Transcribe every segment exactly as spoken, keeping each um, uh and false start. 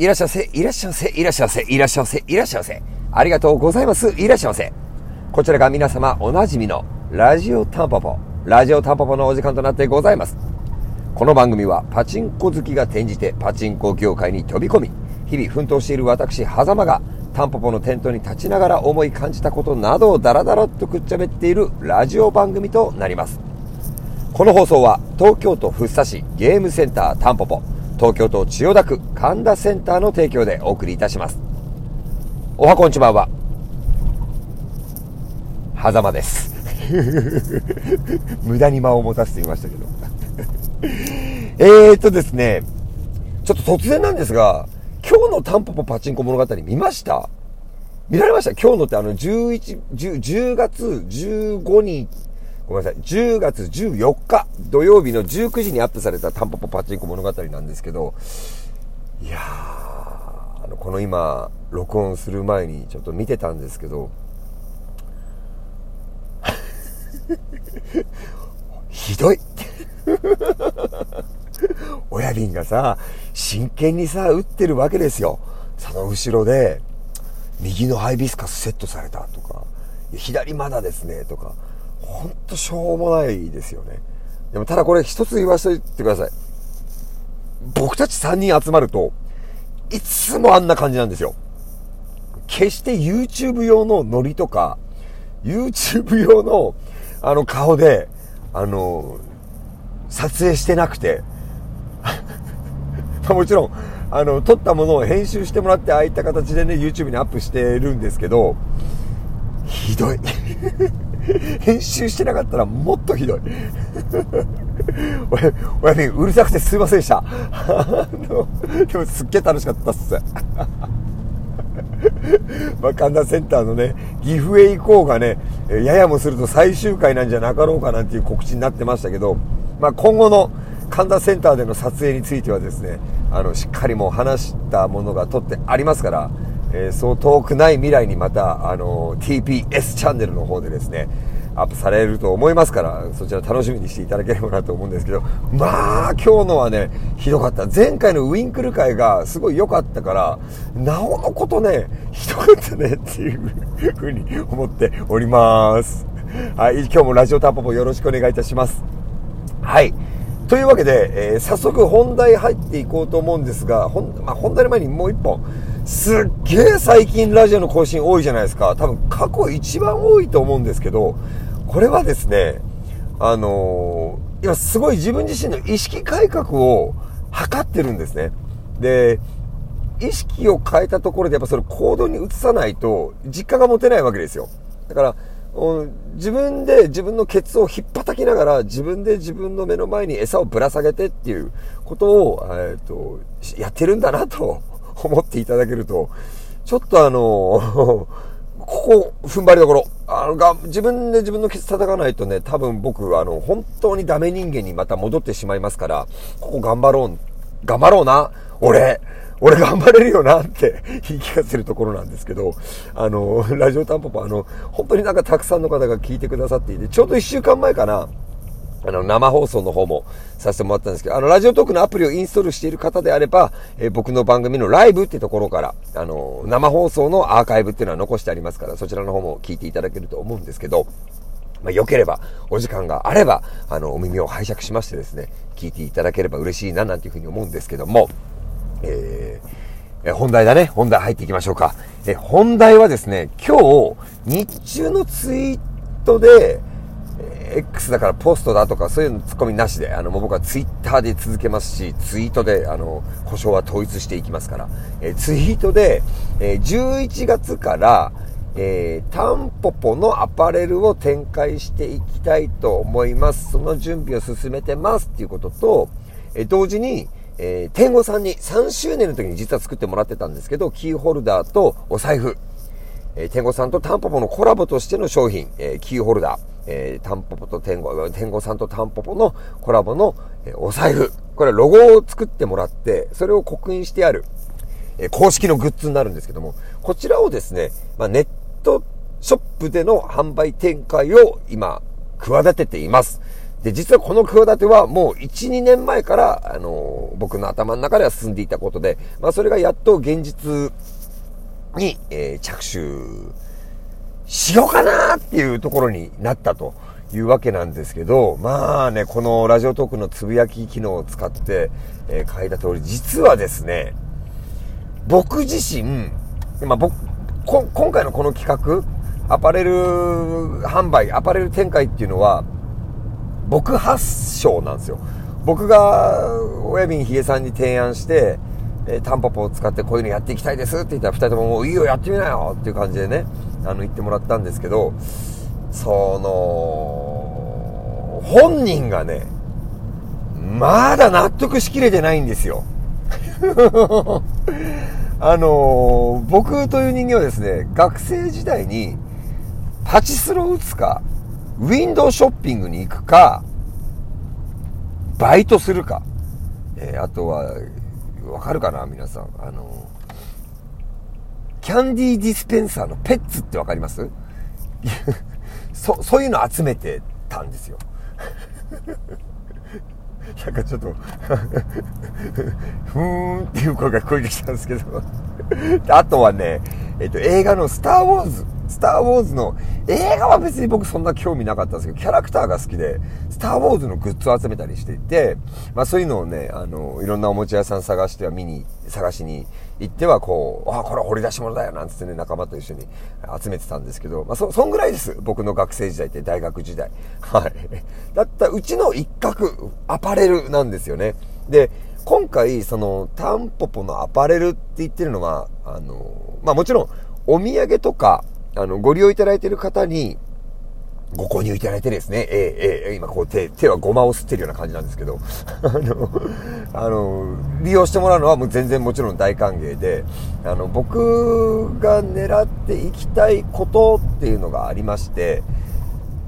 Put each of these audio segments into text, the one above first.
いらっしゃいませ、いらっしゃいませ、いらっしゃいませ、いらっしゃいませ、いらっしゃいませ。ありがとうございます、いらっしゃいませ。こちらが皆様おなじみのラジオタンポポ、ラジオタンポポのお時間となってございます。この番組はパチンコ好きが転じてパチンコ業界に飛び込み、日々奮闘している私、狭間がタンポポのテントに立ちながら思い感じたことなどをダラダラっとくっちゃべっているラジオ番組となります。この放送は東京都福生市ゲームセンタータンポポ、東京都千代田区神田センターの提供でお送りいたします。おはこんちまんは狭間です。無駄に間を持たせてみましたけどえーっとですねちょっと突然なんですが、今日のタンポポパチンコ物語見ました？見られました？今日のってあのじゅういち、じゅうがつじゅうごにち、ごめんなさい、じゅうがつじゅうよっか土曜日のじゅうくじにアップされたタンポポパチンコ物語なんですけど、いやー、あのこの今録音する前にちょっと見てたんですけどひどい親瓶がさ、真剣にさ打ってるわけですよ。その後ろで右のハイビスカスセットされたとか、左まだですねとか、ほんとしょうもないですよね。でもただこれ一つ言わせてください。僕たちさんにん集まるといつもあんな感じなんですよ。決して YouTube 用のノリとか YouTube 用のあの顔であの撮影してなくてもちろんあの撮ったものを編集してもらって、ああいった形でね YouTube にアップしてるんですけど、ひどい編集してなかったらもっとひどい親瓶うるさくてすいませんでした。あのでもすっげえ楽しかったっすまあ、神田センターのね、岐阜へ行こうがね、ややもすると最終回なんじゃなかろうかなんていう告知になってましたけど、まあ、今後の神田センターでの撮影についてはですね、あのしっかりもう話したものが撮ってありますから、えー、そう遠くない未来にまたあの ティーピーエス チャンネルの方でですねアップされると思いますから、そちら楽しみにしていただければなと思うんですけど、まあ今日のはねひどかった。前回のウィンクル会がすごい良かったからなおのことねひどかったねっていうふうに思っております。はい、今日もラジオタンポポよろしくお願いいたします。はい、というわけで、えー、早速本題入っていこうと思うんですが、ほん、まあ、本題の前にもう一本、すっげえ最近ラジオの更新多いじゃないですか。多分過去一番多いと思うんですけど、これはですね、あのー、今すごい自分自身の意識改革を図ってるんですね。で、意識を変えたところでやっぱそれ行動に移さないと実感が持てないわけですよ。だから自分で自分のケツを引っ叩きながら自分で自分の目の前に餌をぶら下げてっていうことを、えー、とやってるんだなと思っていただけると、ちょっとあのここ踏ん張りどころ、あのが自分で自分のケツ叩かないとね、多分僕あの本当にダメ人間にまた戻ってしまいますから、ここ頑張ろう頑張ろうな俺俺頑張れるよなって言い聞かせるところなんですけど、あのラジオタンポポ、あの本当になんかたくさんの方が聞いてくださっていて、ちょうどいっしゅうかんまえかな、あの生放送の方もさせてもらったんですけど、あのラジオトークのアプリをインストールしている方であれば、えー、僕の番組のライブってところからあの生放送のアーカイブっていうのは残してありますから、そちらの方も聞いていただけると思うんですけど、まあ、良ければお時間があればあのお耳を拝借しましてですね、聞いていただければ嬉しいななんていうふうに思うんですけども、えー、本題だね。本題入っていきましょうか。え、本題はですね、今日日中のツイートで、えー、X だからポストだとかそういうのツッコミなしで、あのもう僕はツイッターで続けますし、ツイートであの故障は統一していきますから、えー、ツイートで、えー、じゅういちがつから、えー、タンポポのアパレルを展開していきたいと思います。その準備を進めてますっていうことと、えー、同時にえー、天吾さんにさんしゅうねんの時に実は作ってもらってたんですけど、キーホルダーとお財布、えー、天吾さんとタンポポのコラボとしての商品、えー、キーホルダー、えー、タンポポと天吾、天吾さんとタンポポのコラボの、えー、お財布、これはロゴを作ってもらってそれを刻印してある、えー、公式のグッズになるんですけども、こちらをですね、まあ、ネットショップでの販売展開を今企てています。で、実はこの企てはもういち、にねんまえから、あのー、僕の頭の中では進んでいたことで、まあそれがやっと現実に、えー、着手しようかなっていうところになったというわけなんですけど、まあね、このラジオトークのつぶやき機能を使って、えー、書いた通り、実はですね、僕自身、まあ僕、こ、今回のこの企画、アパレル販売、アパレル展開っていうのは、僕発祥なんですよ。僕が親瓶ひげさんに提案して、えー、タンポポを使ってこういうのやっていきたいですって言ったら、二人とももういいよやってみなよっていう感じでね、あの言ってもらったんですけど、その本人がねまだ納得しきれてないんですよ。あのー、僕という人間はですね、学生時代にパチスロを打つか、ウィンドウショッピングに行くか、バイトするか、えー、あとはわかるかな皆さん、あのキャンディーディスペンサーのペッツってわかります？そ, そういうの集めてたんですよ。なんかちょっとふーんっていう声が聞こえてきたんですけどあとはね、えっと、映画のスターウォーズスターウォーズの映画は別に僕そんな興味なかったんですけど、キャラクターが好きでスターウォーズのグッズを集めたりしていて、まあそういうのをね、あのいろんなおもちゃ屋さん探しては見に探しに行っては、こうあこれ掘り出し物だよなんつってね、仲間と一緒に集めてたんですけど、まあそそんぐらいです、僕の学生時代って。大学時代はいだったうちの一角アパレルなんですよね。で、今回そのタンポポのアパレルって言ってるのは、あのまあもちろんお土産とか、あの、ご利用いただいている方に、ご購入いただいてですね、えー、えー、今こう手、手はゴマを吸ってるような感じなんですけど、あの、あの、利用してもらうのはもう全然もちろん大歓迎で、あの、僕が狙っていきたいことっていうのがありまして、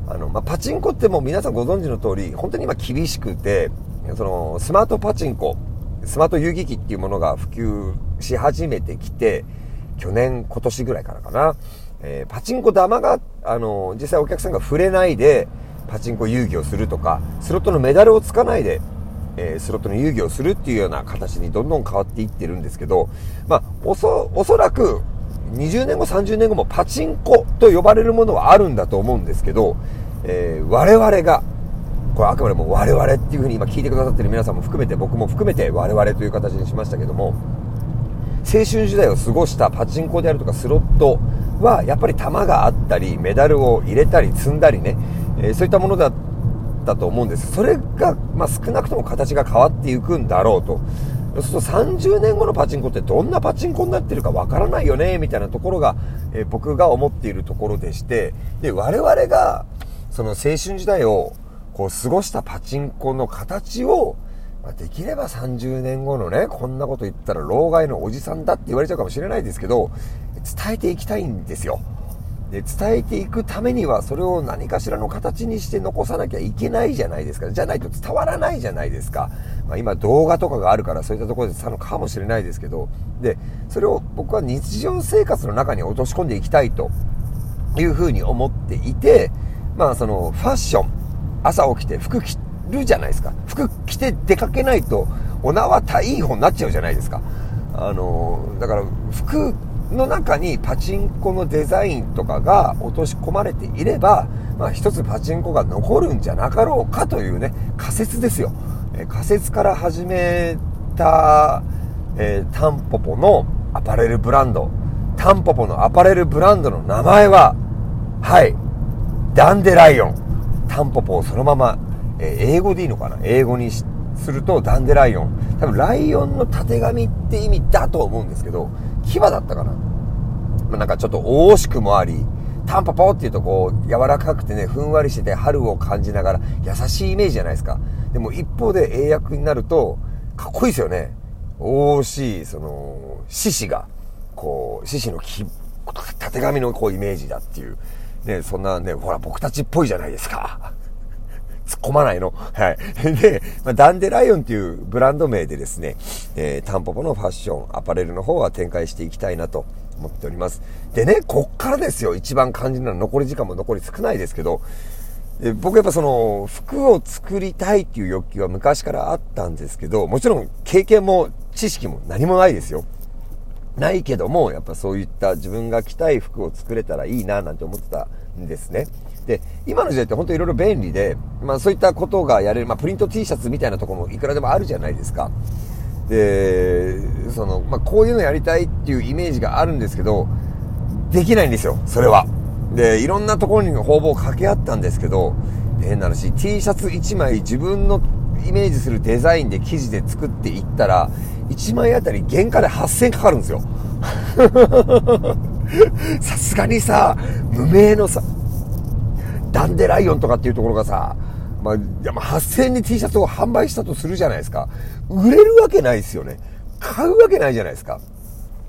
あの、まあ、パチンコってもう皆さんご存知の通り、本当に今厳しくて、その、スマートパチンコ、スマート遊戯機っていうものが普及し始めてきて、去年、今年ぐらいからかな、えー、パチンコ玉が、あのー、実際お客さんが触れないでパチンコ遊戯をするとか、スロットのメダルをつかないで、えー、スロットの遊戯をするっていうような形にどんどん変わっていってるんですけど、まあ、おそ、おそらくにじゅうねんご、さんじゅうねんごもパチンコと呼ばれるものはあるんだと思うんですけど、えー、我々が、これあくまでも我々っていう風に今聞いてくださってる皆さんも含めて、僕も含めて我々という形にしましたけども、青春時代を過ごしたパチンコであるとかスロットはやっぱり玉があったりメダルを入れたり積んだりね、えー、そういったものだったと思うんです。それが、まあ、少なくとも形が変わっていくんだろうと。そうするとさんじゅうねんごのパチンコってどんなパチンコになってるかわからないよねみたいなところが、えー、僕が思っているところでして、で、我々がその青春時代をこう過ごしたパチンコの形を、できればさんじゅうねんごのね、こんなこと言ったら老害のおじさんだって言われちゃうかもしれないですけど、伝えていきたいんですよ。で、伝えていくためにはそれを何かしらの形にして残さなきゃいけないじゃないですか。じゃないと伝わらないじゃないですか。まあ、今動画とかがあるからそういったところで伝わるのかもしれないですけど、で、それを僕は日常生活の中に落とし込んでいきたいというふうに思っていて、まあそのファッション、朝起きて服着てるじゃないですか。服着て出かけないとお縄大砲になっちゃうじゃないですか。あのだから服の中にパチンコのデザインとかが落とし込まれていれば、まあ、一つパチンコが残るんじゃなかろうかというね、仮説ですよ。え仮説から始めた、えー、タンポポのアパレルブランドタンポポのアパレルブランドの名前は、はい、ダンデライオン。タンポポをそのまま英語でいいのかな、英語にするとダンデライオン、多分ライオンのたてがみって意味だと思うんですけど、牙だったかな、まあ、なんかちょっと惜しくもあり、タンポポっていうとこう柔らかくてね、ふんわりしてて春を感じながら優しいイメージじゃないですか。でも一方で英訳になるとかっこいいですよね。惜しい、その獅子がこう獅子のたてがみのこうイメージだっていう、ね、そんなね、ほら僕たちっぽいじゃないですか。突っ込まないの。はい。で、ダンデライオンっていうブランド名でですね、えー、タンポポのファッション、アパレルの方は展開していきたいなと思っております。でね、こっからですよ、一番肝心なのは。残り時間も残り少ないですけど、え僕やっぱその服を作りたいっていう欲求は昔からあったんですけど、もちろん経験も知識も何もないですよ。ないけどもやっぱそういった自分が着たい服を作れたらいいななんて思ってたんですね。で、今の時代って本当にいろいろ便利で、まあそういったことがやれる、まあプリント T シャツみたいなところもいくらでもあるじゃないですか。で、その、まあこういうのやりたいっていうイメージがあるんですけど、できないんですよ、それは。で、いろんなところに方々を掛け合ったんですけど、変な話、T シャツいちまい自分のイメージするデザインで生地で作っていったら、いちまいあたり原価ではっせんえんかかるんですよ。さすがにさ、無名のさ、ダンデライオンとかっていうところがさ、まあ、はっせんえんで T シャツを販売したとするじゃないですか。売れるわけないですよね。買うわけないじゃないですか。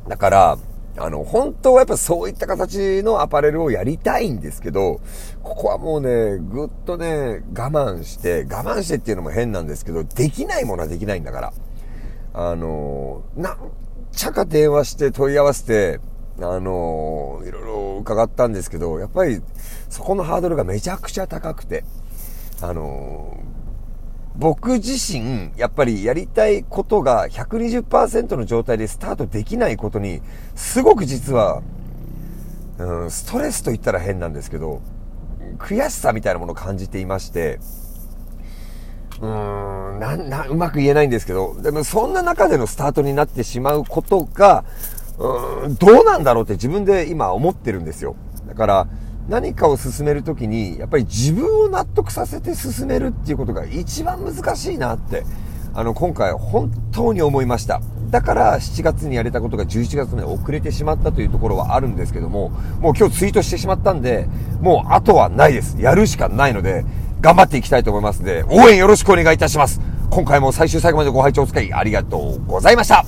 だから、あの、本当はやっぱそういった形のアパレルをやりたいんですけど、ここはもうね、ぐっとね、我慢して、我慢してっていうのも変なんですけど、できないものはできないんだから。あの、なんちゃか電話して問い合わせて、あの、いろいろ伺ったんですけど、やっぱりそこのハードルがめちゃくちゃ高くて、あの、僕自身、やっぱりやりたいことが ひゃくにじゅっパーセント の状態でスタートできないことに、すごく実は、うん、ストレスと言ったら変なんですけど、悔しさみたいなものを感じていまして、うーん、な、な、うまく言えないんですけど、でもそんな中でのスタートになってしまうことが、うーん、どうなんだろうって自分で今思ってるんですよ。だから、何かを進めるときにやっぱり自分を納得させて進めるっていうことが一番難しいなってあの今回本当に思いました。だからしちがつにやれたことがじゅういちがつまで遅れてしまったというところはあるんですけども、もう今日ツイートしてしまったんで、もうあとはないです。やるしかないので頑張っていきたいと思いますので、応援よろしくお願いいたします。今回も最終最後までご拝聴お付き合いありがとうございました。